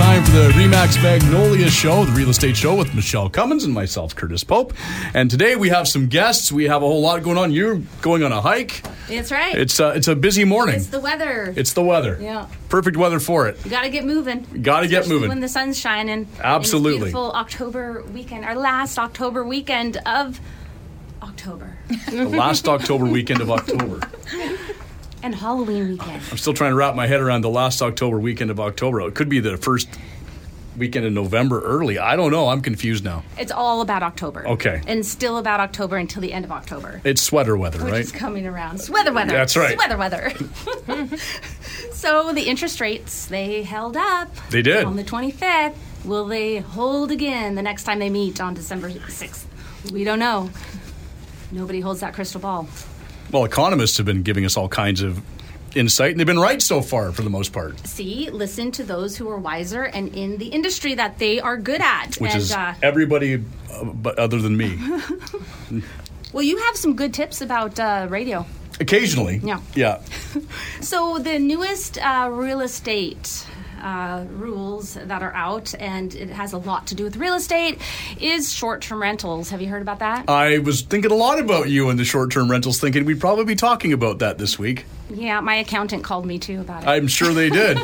time for the RE/MAX Magnolia Show, the real estate show with Michele Cummins and myself, Curtis Pope. And today we have some guests. We have a whole lot going on. You're going on a hike. That's right. It's a busy morning. It's the weather. Yeah. Perfect weather for it. You got to get moving. Especially when the sun's shining. Absolutely. It's beautiful October weekend, our last October weekend of October. The last October weekend of October. And Halloween weekend. I'm still trying to wrap my head around the last October weekend of October. It could be the first weekend of November early. I don't know. I'm confused now. It's all about October. Okay. And still about October until the end of October. It's sweater weather, right? It's coming around. Sweater weather. That's right. Sweater weather. So the interest rates, they held up. They did. On the 25th. Will they hold again the next time they meet on December 6th? We don't know. Nobody holds that crystal ball. Well, economists have been giving us all kinds of insight, and they've been right so far for the most part. See, listen to those who are wiser and in the industry that they are good at. Which is everybody but other than me. Well, you have some good tips about radio. Occasionally. Yeah. Yeah. So the newest real estate rules that are out, and it has a lot to do with real estate, is short-term rentals. Have you heard about that? I was thinking a lot about you and the short-term rentals, thinking we'd probably be talking about that this week. Yeah, my accountant called me too about it. I'm sure they did.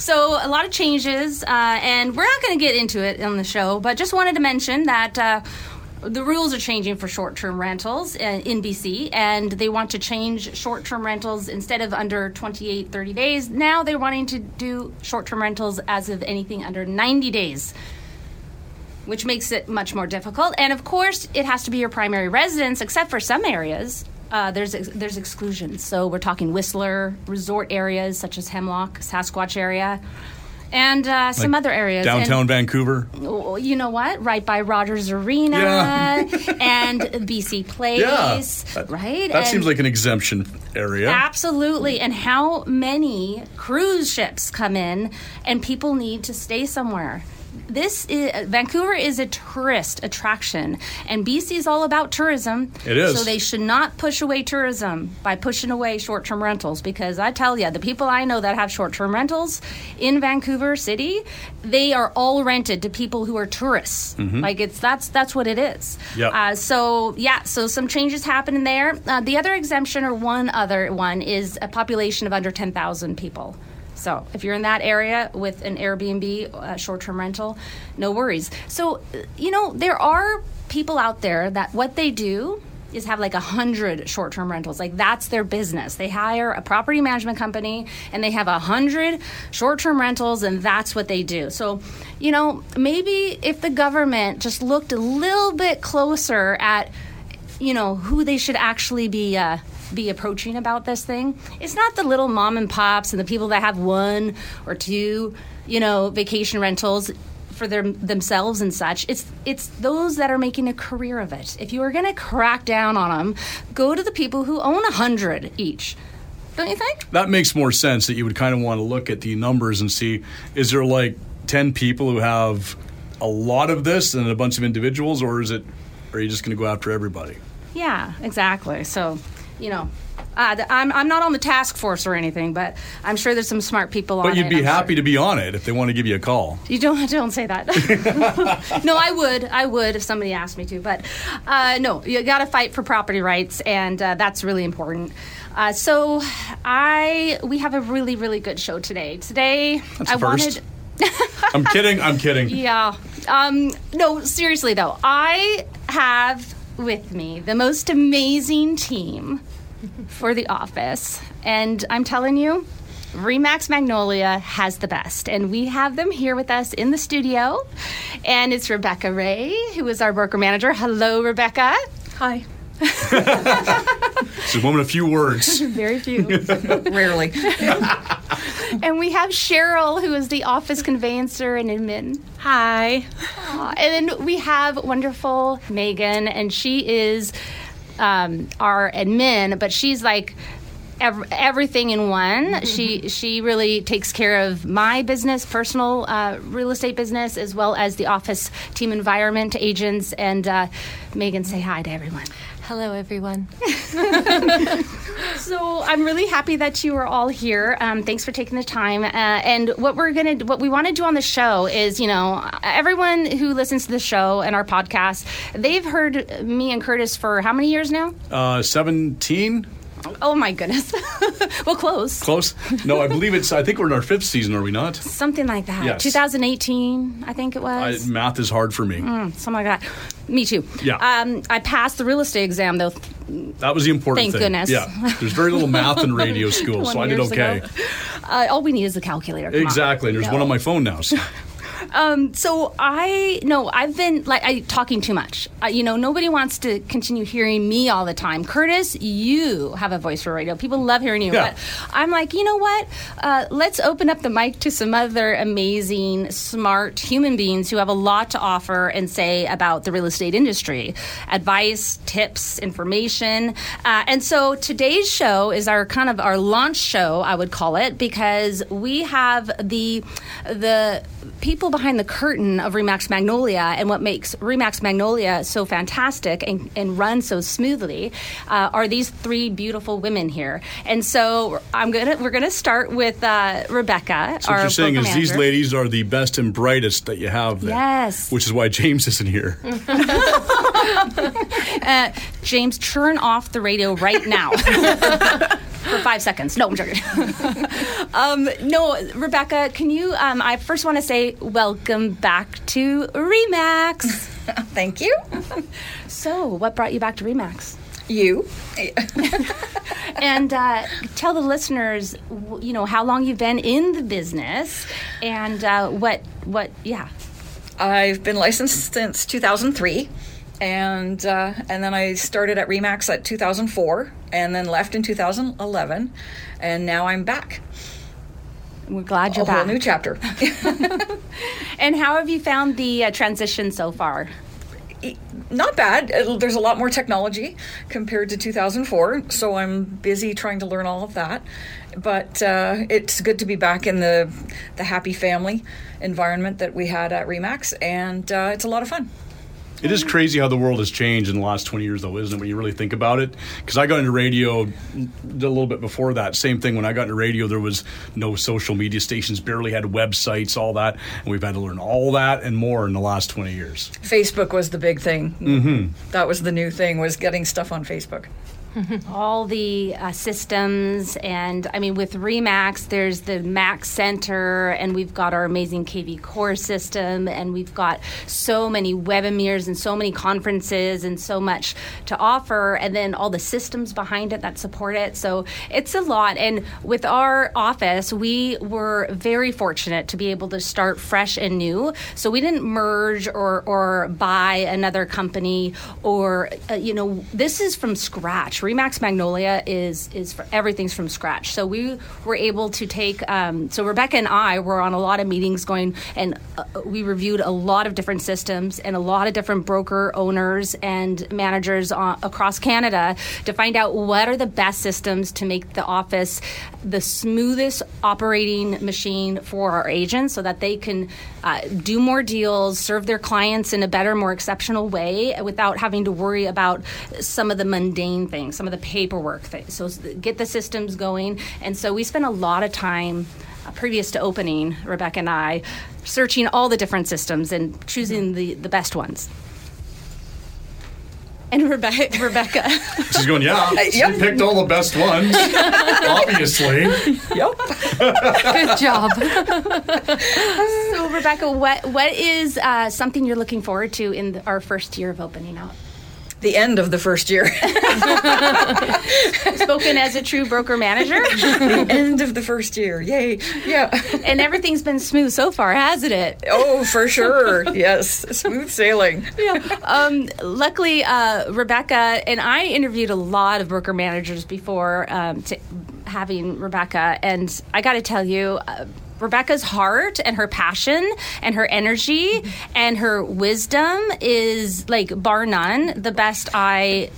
So a lot of changes, and we're not going to get into it on the show, but just wanted to mention that the rules are changing for short-term rentals in BC, and they want to change short-term rentals instead of under 28, 30 days. Now they're wanting to do short-term rentals as of anything under 90 days, which makes it much more difficult. And, of course, it has to be your primary residence, except for some areas. There's exclusions. So we're talking Whistler, resort areas such as Hemlock, Sasquatch area. And like some other areas. Downtown Vancouver. You know what? Right by Rogers Arena and BC Place. Yeah. Right? That seems like an exemption area. Absolutely. And how many cruise ships come in and people need to stay somewhere? Vancouver is a tourist attraction, and BC is all about tourism. It is. So they should not push away tourism by pushing away short-term rentals, because I tell you, the people I know that have short-term rentals in Vancouver City, they are all rented to people who are tourists. Mm-hmm. Like that's what it is. Yep. So some changes happening there. The other exemption, or one other one, is a population of under 10,000 people. So if you're in that area with an Airbnb, short-term rental, no worries. So, you know, there are people out there that what they do is have like 100 short-term rentals. Like that's their business. They hire a property management company and they have 100 short-term rentals, and that's what they do. So, you know, maybe if the government just looked a little bit closer at, you know, who they should actually be approaching about this thing. It's not the little mom and pops and the people that have one or two, you know, vacation rentals for themselves and such. It's those that are making a career of it. If you are going to crack down on them, go to the people who own 100 each. Don't you think? That makes more sense, that you would kind of want to look at the numbers and see, is there like 10 people who have a lot of this and a bunch of individuals, or are you just going to go after everybody? Yeah, exactly. So, you know, I'm not on the task force or anything, but I'm sure there's some smart people on it. But you'd be happy to be on it if they want to give you a call. You don't say that. No, I would if somebody asked me to. But no, you got to fight for property rights, and that's really important. So we have a really, really good show today. That's a first. I'm kidding. Yeah. No, seriously though, I have with me the most amazing team for The Office, and I'm telling you, RE/MAX Magnolia has the best, and we have them here with us in the studio. And it's Rebecca Ray, who is our broker manager. Hello, Rebecca. Hi. She's a woman of few words. Very few. Rarely. And we have Cheryl, who is the office conveyancer and admin. Hi. And then we have wonderful Megan, and she is our admin, but she's like everything in one. She really takes care of my business, personal real estate business, as well as the office team environment, agents, and Megan, say hi to everyone. Hello, everyone. So I'm really happy that you are all here. Thanks for taking the time. And what we want to do on the show is, everyone who listens to the show and our podcast, they've heard me and Curtis for how many years now? 17. Oh, my goodness. Well, close. Close? No, I think we're in our fifth season, are we not? Something like that. Yes. 2018, I think it was. Math is hard for me. Something like that. Me too. Yeah. I passed the real estate exam, though. That was the important thing. Thank goodness. Yeah. There's very little math in radio school, so I did okay. All we need is a calculator. Exactly. There's one on my phone now. So. I've been talking too much. Nobody wants to continue hearing me all the time. Curtis, you have a voice for radio. People love hearing you. Yeah. But I'm like, you know what? Let's open up the mic to some other amazing, smart human beings who have a lot to offer and say about the real estate industry. Advice, tips, information. And so today's show is our launch show, I would call it, because we have the people behind the curtain of RE/MAX Magnolia and what makes RE/MAX Magnolia so fantastic and run so smoothly are these three beautiful women here. And so we're gonna start with Rebecca. So what you're saying is these ladies are the best and brightest that you have there. Yes. Which is why James isn't here. James, turn off the radio right now. For 5 seconds. No, I'm joking. Rebecca, can you... I first want to say welcome back to RE/MAX. Thank you. So, what brought you back to RE/MAX? You. And tell the listeners, how long you've been in the business and what. I've been licensed since 2003. And then I started at RE/MAX at 2004, and then left in 2011, and now I'm back. We're glad you're back. A whole new chapter. And how have you found the transition so far? Not bad. There's a lot more technology compared to 2004, so I'm busy trying to learn all of that. But it's good to be back in the happy family environment that we had at RE/MAX, and it's a lot of fun. It is crazy how the world has changed in the last 20 years, though, isn't it, when you really think about it? Because I got into radio a little bit before that. Same thing. When I got into radio, there was no social media stations, barely had websites, all that. And we've had to learn all that and more in the last 20 years. Facebook was the big thing. Mm-hmm. That was the new thing, was getting stuff on Facebook. All the systems, and with RE/MAX, there's the Max Center, and we've got our amazing KV Core system, and we've got so many webinars and so many conferences and so much to offer, and then all the systems behind it that support it. So it's a lot. And with our office, we were very fortunate to be able to start fresh and new. So we didn't merge or buy another company or this is from scratch. RE/MAX Magnolia is for everything's from scratch. So we were able to take. So Rebecca and I were on a lot of meetings going, and we reviewed a lot of different systems and a lot of different broker owners and managers across Canada to find out what are the best systems to make the office the smoothest operating machine for our agents, so that they can do more deals, serve their clients in a better, more exceptional way without having to worry about some of the mundane things. Some of the paperwork things. So get the systems going. And so we spent a lot of time previous to opening, Rebecca and I, searching all the different systems and choosing the best ones. And Rebecca. She's going, She picked all the best ones, obviously. Good job. So, Rebecca, what is something you're looking forward to in our first year of opening up? The end of the first year. Spoken as a true broker manager. The end of the first year. Yay. Yeah. And everything's been smooth so far, hasn't it? Oh, for sure. Yes. Smooth sailing. Yeah. Luckily, Rebecca and I interviewed a lot of broker managers before having Rebecca. And I got to tell you, Rebecca's heart and her passion and her energy and her wisdom is, like, bar none, the best I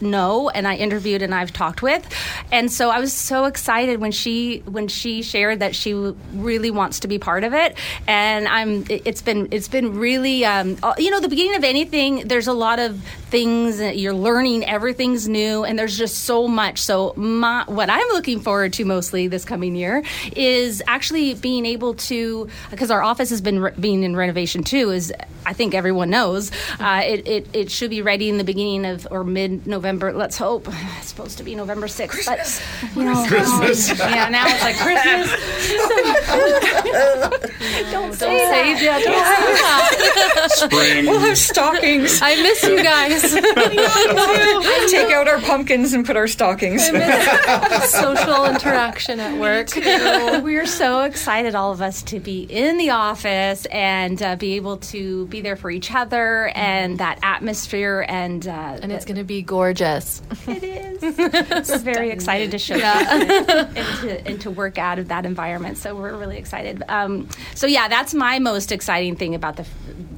know and I interviewed and I've talked with. And so I was so excited when she shared that she really wants to be part of it. And it's been really, the beginning of anything, there's a lot of things that you're learning, everything's new, and there's just so much. So what I'm looking forward to mostly this coming year is actually being able to, because our office has been being in renovation too, as I think everyone knows, it should be ready in the beginning of, or mid-November, let's hope. It's supposed to be November 6th. Christmas. But, Christmas. Yeah, now it's like Christmas. Don't say that. Spring. We'll have stockings. I miss you guys. I take out our pumpkins and put our stockings. I miss social interaction at work. We are so excited, all of us, to be in the office and be able to be there for each other and that atmosphere and it's going to be gorgeous. It is. We're very excited to show that and to work out of that environment. So we're really excited. That's my most exciting thing about the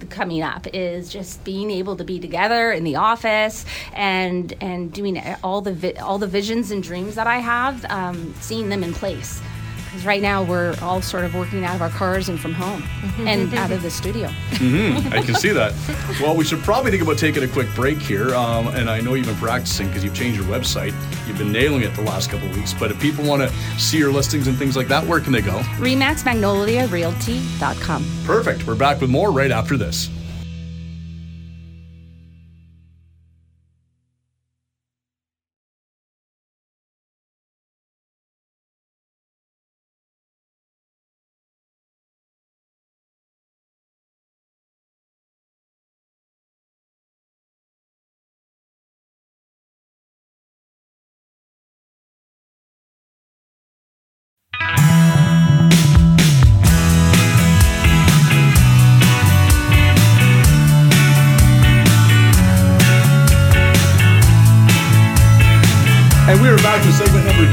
coming up is just being able to be together in the office and doing all the visions and dreams that I have, seeing them in place. Because right now we're all sort of working out of our cars and from home and out of the studio. Mm-hmm. I can see that. Well, we should probably think about taking a quick break here. And I know you've been practicing because you've changed your website. You've been nailing it the last couple of weeks. But if people want to see your listings and things like that, where can they go? RE/MAX Magnolia Realty.com. Perfect. We're back with more right after this.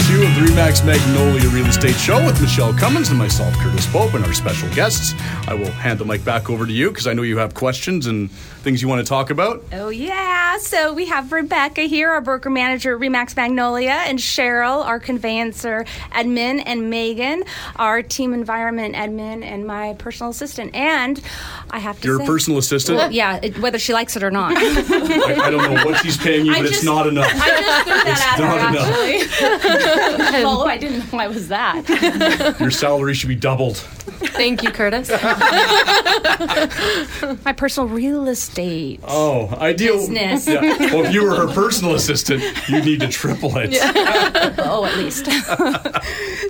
RE/MAX Magnolia Real Estate Show with Michele Cummins and myself, Curtis Pope, and our special guests. I will hand the mic back over to you because I know you have questions and things you want to talk about. Oh, yeah. So we have Rebecca here, our broker manager at RE/MAX Magnolia, and Cheryl, our conveyancer admin, and Megan, our team environment admin, and my personal assistant. And I have to say... Your personal assistant? Well, yeah, whether she likes it or not. I don't know what she's paying you, but it's not enough. I just threw that at her, actually. Oh, I didn't know I was that. Your salary should be doubled. Thank you, Curtis. My personal real estate. Oh, ideal. Business. Yeah. Well, if you were her personal assistant, you'd need to triple it. Yeah. Oh, at least.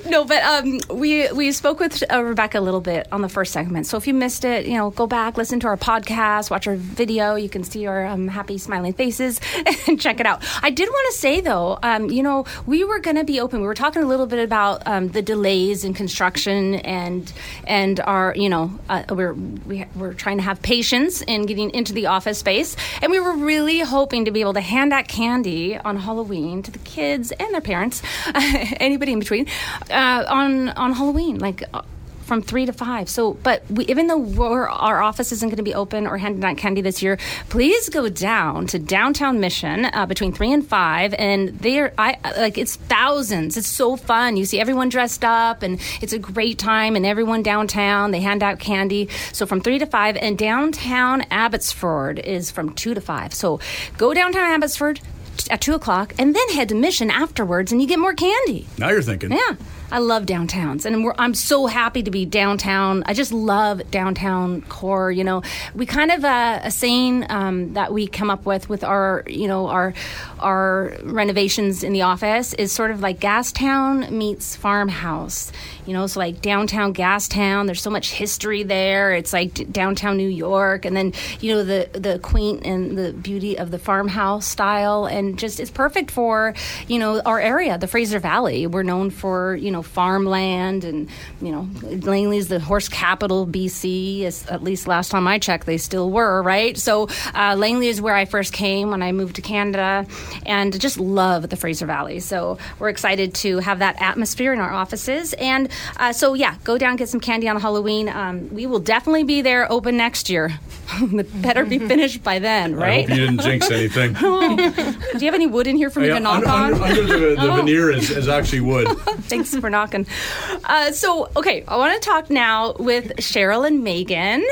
No, but we spoke with Rebecca a little bit on the first segment. So if you missed it, go back, listen to our podcast, watch our video. You can see our happy, smiling faces and check it out. I did want to say, though, we were going to be open. We were talking a little bit about the delays in construction and our, we're trying to have patience in getting into the office space. And we were really hoping to be able to hand out candy on Halloween to the kids and their parents, anybody in between, on Halloween, like from 3 to 5. So, but even though our office isn't going to be open or handing out candy this year, please go down to downtown Mission between 3 and 5. And it's thousands. It's so fun. You see everyone dressed up, and it's a great time. And everyone downtown, they hand out candy. So from 3 to 5, and downtown Abbotsford is from 2 to 5. So go downtown Abbotsford at 2 o'clock, and then head to Mission afterwards, and you get more candy. Now you're thinking. Yeah. I love downtowns, and I'm so happy to be downtown. I just love downtown core. We kind of a saying that we come up with our our renovations in the office is sort of like Gastown meets farmhouse. So like downtown Gastown, there's so much history there. It's like downtown New York, and then the quaint and the beauty of the farmhouse style, and just it's perfect for our area, the Fraser Valley. We're known for farmland, and, Langley's the horse capital, BC, at least last time I checked, they still were, right? So Langley is where I first came when I moved to Canada, and just love the Fraser Valley. So we're excited to have that atmosphere in our offices. And go down, get some candy on Halloween. We will definitely be there open next year. Better be finished by then, right? I hope you didn't jinx anything. Oh. Do you have any wood in here for me to knock on? Under the veneer is actually wood. Thanks for knocking. I want to talk now with Cheryl and Megan.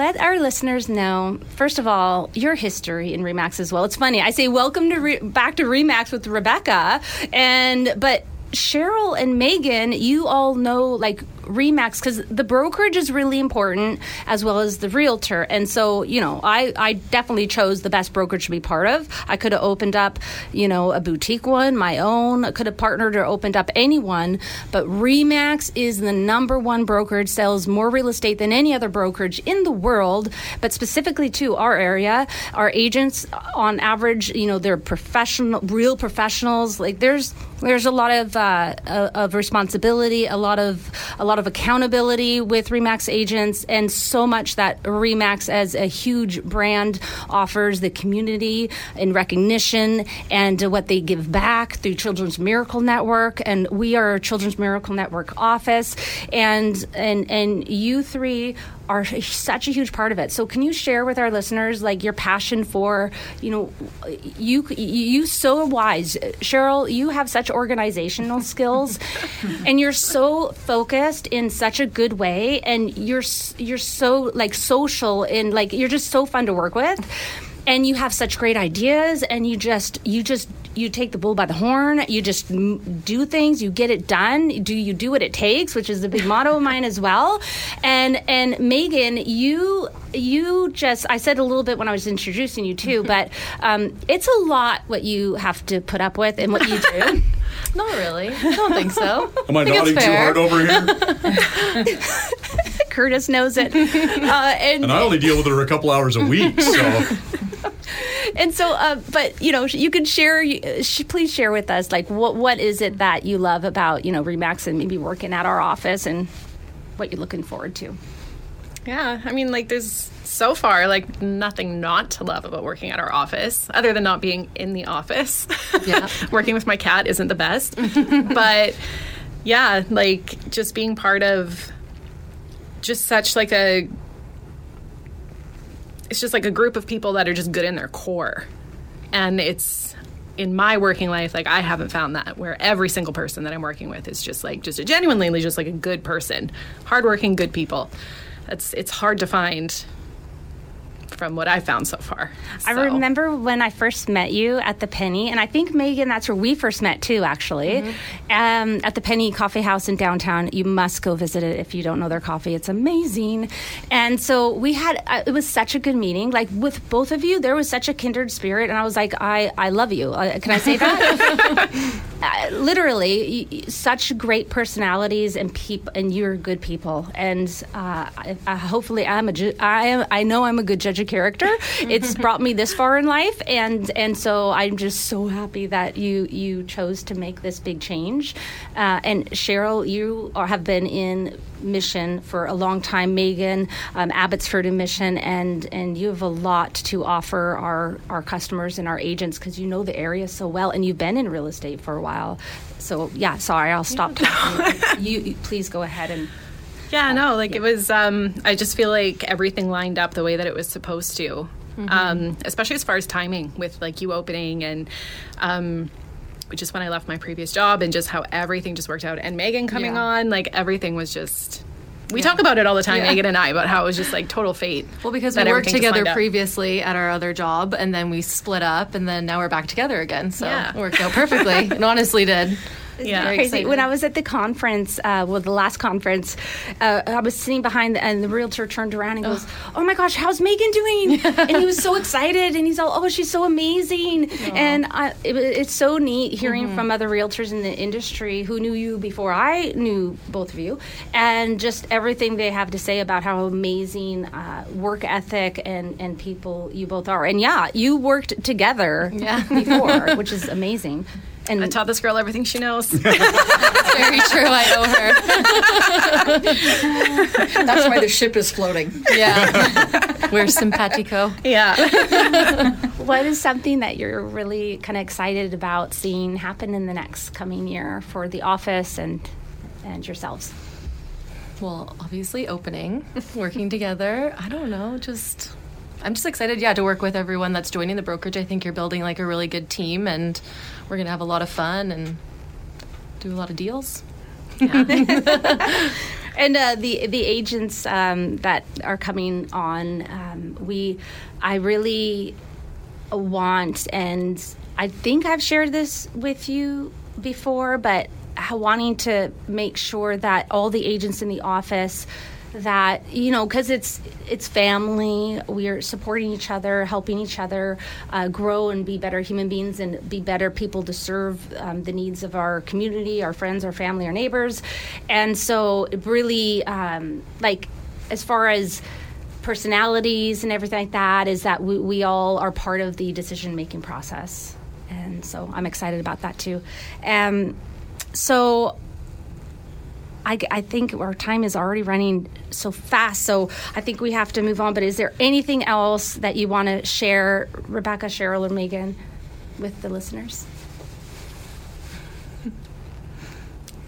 Let our listeners know, first of all, your history in RE/MAX as well. It's funny. I say welcome to back to RE/MAX with Rebecca, but Cheryl and Megan, you all know, RE/MAX, because the brokerage is really important as well as the realtor. And so, I definitely chose the best brokerage to be part of. I could have opened up, a boutique one, my own. I could have partnered or opened up anyone. But RE/MAX is the number one brokerage, sells more real estate than any other brokerage in the world, but specifically to our area. Our agents, on average, they're professional, real professionals. There's a lot of responsibility, a lot of accountability with RE/MAX agents, and so much that RE/MAX as a huge brand offers the community in recognition and what they give back through Children's Miracle Network. And we are a Children's Miracle Network office, and you three are such a huge part of it. So can you share with our listeners your passion for, you so wise. Cheryl, you have such organizational skills and you're so focused in such a good way, and you're so social and you're just so fun to work with. And you have such great ideas, and you take the bull by the horn. You just do things. You get it done. You do what it takes, which is the big motto of mine as well. And Megan, you just, I said a little bit when I was introducing you too, but it's a lot what you have to put up with and what you do. Not really. I don't think so. Am I nodding too hard over here? Curtis knows it. And I only deal with her a couple hours a week, so... And so, you could share. Please share with us, what is it that you love about RE/MAX and maybe working at our office, and what you're looking forward to. Yeah, I mean, there's so far nothing not to love about working at our office, other than not being in the office. Yeah, working with my cat isn't the best, but yeah, just being part of just such a. It's just a group of people that are just good in their core. And it's, in my working life, I haven't found that, where every single person that I'm working with is just a genuinely a good person. Hardworking, good people. It's hard to find from what I found so far. So. I remember when I first met you at the Penny, and I think, Megan, that's where we first met too, actually, mm-hmm. At the Penny Coffee House in downtown. You must go visit it if you don't know their coffee. It's amazing. And so we had, it was such a good meeting. With both of you, there was such a kindred spirit, and I was I love you. Can I say that? Literally, such great personalities and you're good people. And hopefully, I know I'm a good judge of character. It's brought me this far in life, and so I'm just so happy that you chose to make this big change. And Cheryl, you have been in Mission for a long time. Megan, Abbotsford and Mission, and you have a lot to offer our customers and our agents, because you know the area so well, and you've been in real estate for a while. So yeah, sorry, I'll stop talking. You please go ahead and. Yeah, no, it was. I just feel everything lined up the way that it was supposed to, mm-hmm. Especially as far as timing with you opening and. Just when I left my previous job, and just how everything just worked out, and Megan coming on, everything was just, we talk about it all the time, Megan and I, about how it was just total fate. Well, because we worked together previously at our other job, and then we split up, and then now we're back together again, so it worked out perfectly. It honestly did. Yeah, crazy. Exciting. When I was at the conference, the last conference, I was sitting behind, and the realtor turned around and goes, "Oh my gosh, how's Megan doing?" And he was so excited, and he's all, "Oh, she's so amazing." Aww. And it's so neat hearing mm-hmm. from other realtors in the industry who knew you before I knew both of you, and just everything they have to say about how amazing work ethic and people you both are. And you worked together before, which is amazing. And I taught this girl everything she knows. That's very true. I owe her. That's why the ship is floating. Yeah. We're simpatico. Yeah. What is something that you're really kind of excited about seeing happen in the next coming year for the office and yourselves? Well, obviously opening, working together. I don't know, I'm just excited, to work with everyone that's joining the brokerage. I think you're building like a really good team, and we're going to have a lot of fun and do a lot of deals. Yeah. And the agents that are coming on, I really want, and I think I've shared this with you before, but wanting to make sure that all the agents in the office that, because it's family, we're supporting each other, helping each other grow and be better human beings and be better people to serve the needs of our community, our friends, our family, our neighbors. And so it really, as far as personalities and everything like that, is that we all are part of the decision-making process. And so I'm excited about that too. So I think our time is already running so fast, so I think we have to move on. But is there anything else that you want to share, Rebecca, Cheryl, or Megan, with the listeners?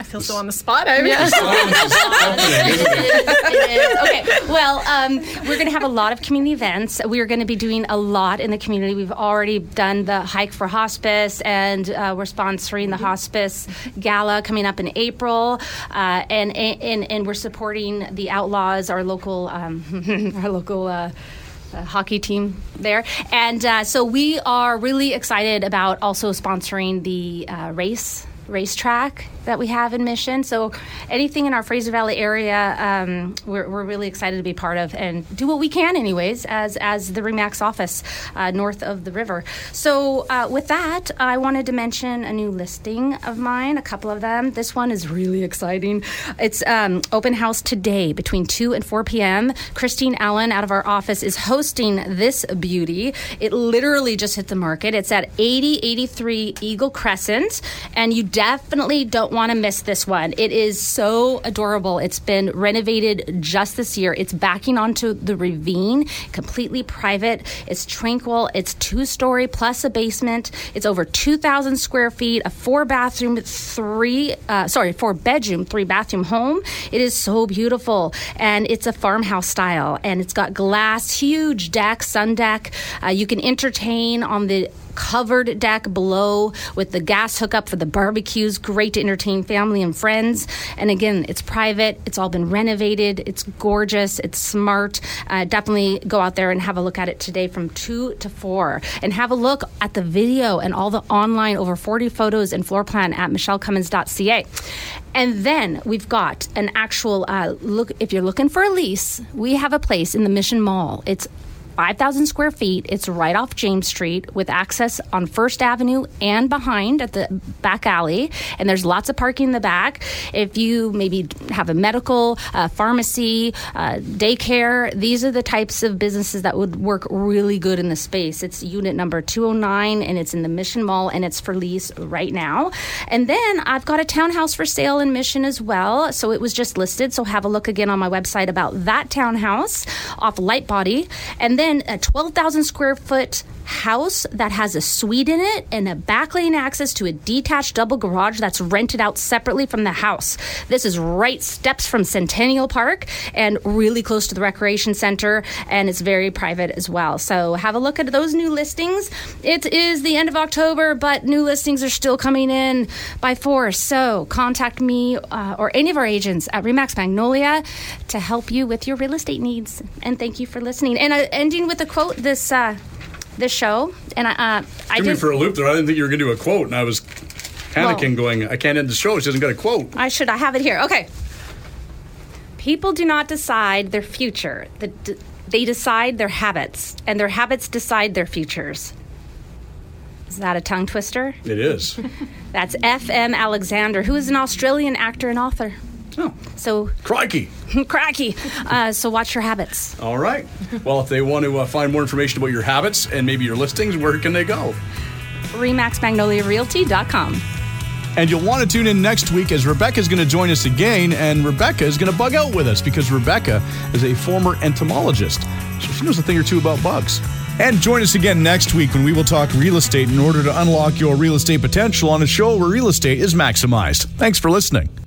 I feel so on the spot. It is. Okay. Well, we're going to have a lot of community events. We are going to be doing a lot in the community. We've already done the Hike for Hospice, and we're sponsoring the Hospice Gala coming up in April, and we're supporting the Outlaws, our local hockey team there. And so we are really excited about also sponsoring the racetrack that we have in Mission. So anything in our Fraser Valley area, we're really excited to be part of and do what we can anyways as the RE/MAX office north of the river. So with that, I wanted to mention a new listing of mine, a couple of them. This one is really exciting. It's open house today between 2 and 4 p.m. Christine Allen out of our office is hosting this beauty. It literally just hit the market. It's at 8083 Eagle Crescent, and you definitely don't want to miss this one. It is so adorable. It's been renovated just this year. It's backing onto the ravine, completely private. It's tranquil. It's 2-story plus a basement. It's over 2,000 square feet, a 4-bedroom, 3-bathroom home. It is so beautiful, and it's a farmhouse style, and it's got glass, huge deck, sun deck. You can entertain on the covered deck below with the gas hookup for the barbecues. Great to entertain family and friends. And again, it's private. It's all been renovated. It's gorgeous. It's smart. Definitely go out there and have a look at it today from 2 to 4. And have a look at the video and all the online over 40 photos and floor plan at michelecummins.ca. And then we've got an actual look. If you're looking for a lease, we have a place in the Mission Mall. It's 5,000 square feet. It's right off James Street with access on First Avenue and behind at the back alley. And there's lots of parking in the back. If you maybe have a medical, pharmacy, daycare, these are the types of businesses that would work really good in the space. It's unit number 209, and it's in the Mission Mall, and it's for lease right now. And then I've got a townhouse for sale in Mission as well. So it was just listed. So have a look again on my website about that townhouse off Lightbody. And then a 12,000 square foot house that has a suite in it and a back lane access to a detached double garage that's rented out separately from the house. This is right steps from Centennial Park and really close to the recreation center, and it's very private as well. So have a look at those new listings. It is the end of October, but new listings are still coming in by force. So contact me or any of our agents at RE/MAX Magnolia to help you with your real estate needs. And thank you for listening. And ending with a quote this show, and I took me for a loop there. I didn't think you were going to do a quote, and I was panicking, going, I can't end the show. She doesn't got a quote. I have it here. Okay. People do not decide their future. They decide their habits, and their habits decide their futures. Is that a tongue twister? It is. That's F.M. Alexander, who is an Australian actor and author. Oh. So Crikey. So watch your habits. All right. Well, if they want to find more information about your habits and maybe your listings, where can they go? RE/MAX Magnolia Realty.com. And you'll want to tune in next week as Rebecca's going to join us again, and Rebecca is going to bug out with us because Rebecca is a former entomologist, so she knows a thing or two about bugs. And join us again next week when we will talk real estate in order to unlock your real estate potential on a show where real estate is maximized. Thanks for listening.